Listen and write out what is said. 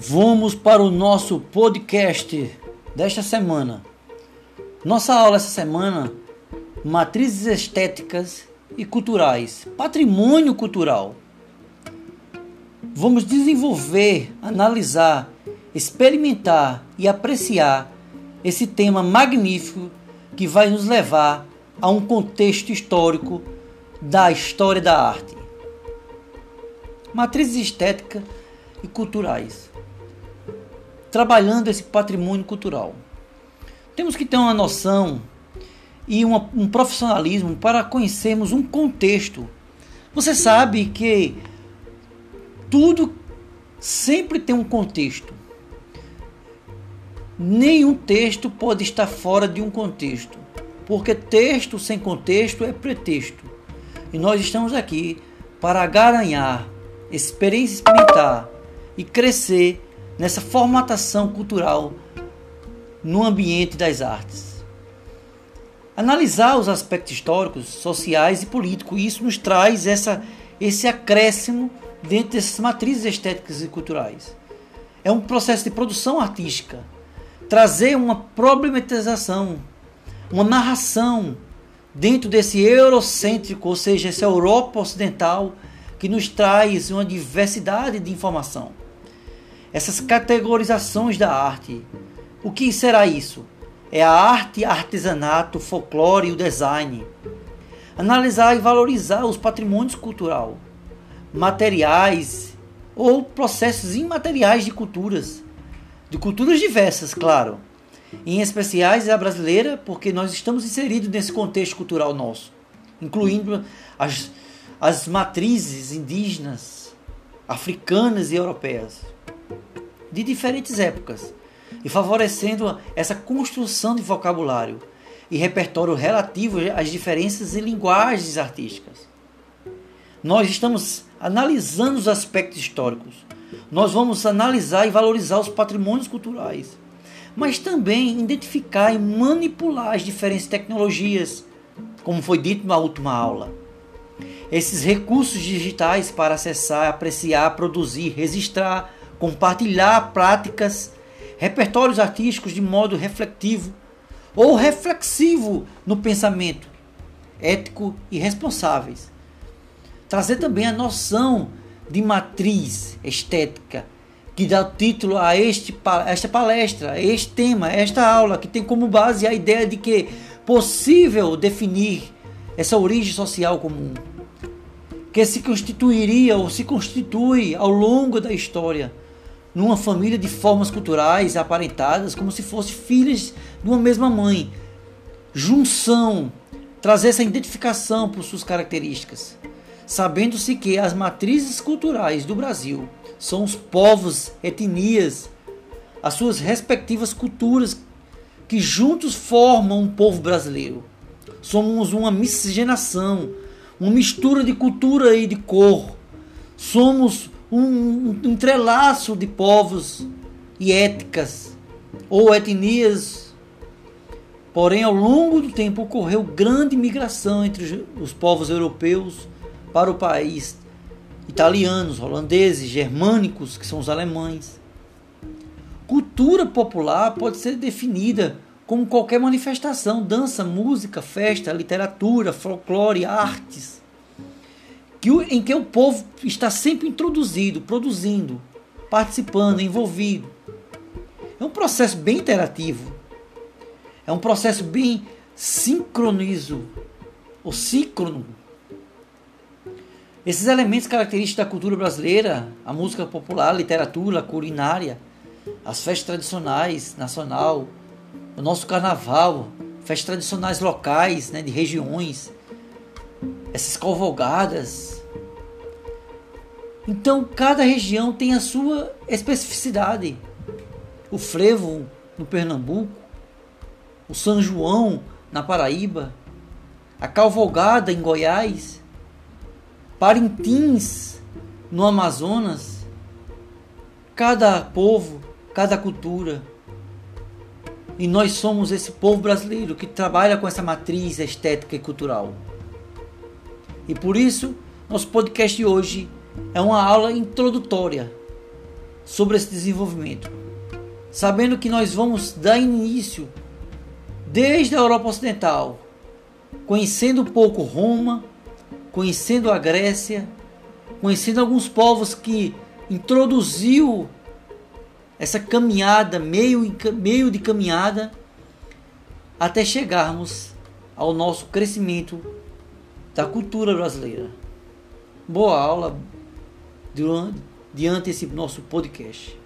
Vamos para o nosso podcast desta semana. Nossa aula essa semana, matrizes estéticas e culturais, patrimônio cultural. Vamos desenvolver, analisar, experimentar e apreciar esse tema magnífico que vai nos levar a um contexto histórico da história da arte. Matrizes estéticas e culturais. Trabalhando esse patrimônio cultural. Temos que ter uma noção e um profissionalismo para conhecermos um contexto. Você sabe que tudo sempre tem um contexto. Nenhum texto pode estar fora de um contexto, porque texto sem contexto é pretexto. E nós estamos aqui para garanhar, experimentar e crescer nessa formatação cultural no ambiente das artes. Analisar os aspectos históricos, sociais e políticos, isso nos traz esse acréscimo dentro dessas matrizes estéticas e culturais. É um processo de produção artística, trazer uma problematização, uma narração dentro desse eurocêntrico, ou seja, essa Europa ocidental que nos traz uma diversidade de informação. Essas categorizações da arte. O que será isso? É a arte, artesanato, folclore e o design. Analisar e valorizar os patrimônios culturais, materiais ou processos imateriais de culturas diversas, claro. Em especiais a brasileira, porque nós estamos inseridos nesse contexto cultural nosso, incluindo as matrizes indígenas, africanas e europeias, de diferentes épocas, e favorecendo essa construção de vocabulário e repertório relativo às diferenças em linguagens artísticas. Nós estamos analisando os aspectos históricos, nós vamos analisar e valorizar os patrimônios culturais, mas também identificar e manipular as diferentes tecnologias, como foi dito na última aula. Esses recursos digitais para acessar, apreciar, produzir, registrar, compartilhar práticas, repertórios artísticos de modo refletivo ou reflexivo no pensamento, ético e responsáveis. Trazer também a noção de matriz estética, que dá título a esta palestra, a este tema, a esta aula, que tem como base a ideia de que é possível definir essa origem social comum, que se constituiria ou se constitui ao longo da história, numa família de formas culturais aparentadas, como se fossem filhas de uma mesma mãe. Junção, trazer essa identificação por suas características. Sabendo-se que as matrizes culturais do Brasil são os povos, etnias, as suas respectivas culturas que juntos formam um povo brasileiro. Somos uma miscigenação, uma mistura de cultura e de cor. Somos um entrelaço de povos e éticas ou etnias. Porém, ao longo do tempo ocorreu grande migração entre os povos europeus para o país, italianos, holandeses, germânicos, que são os alemães. Cultura popular pode ser definida como qualquer manifestação, dança, música, festa, literatura, folclore, artes, em que o povo está sempre introduzido, produzindo, participando, envolvido. É um processo bem interativo, é um processo bem síncrono. Esses elementos característicos da cultura brasileira, a música popular, a literatura, a culinária, as festas tradicionais nacional, o nosso carnaval, festas tradicionais locais, né, de regiões, essas cavalgadas. Então, cada região tem a sua especificidade. O frevo no Pernambuco, o São João na Paraíba, a cavalgada em Goiás, Parintins, no Amazonas. Cada povo, cada cultura. E nós somos esse povo brasileiro que trabalha com essa matriz estética e cultural. E por isso, nosso podcast de hoje é uma aula introdutória sobre esse desenvolvimento, sabendo que nós vamos dar início desde a Europa Ocidental, conhecendo um pouco Roma, conhecendo a Grécia, conhecendo alguns povos que introduziu essa caminhada, meio de caminhada, até chegarmos ao nosso crescimento da cultura brasileira. Boa aula diante desse nosso podcast.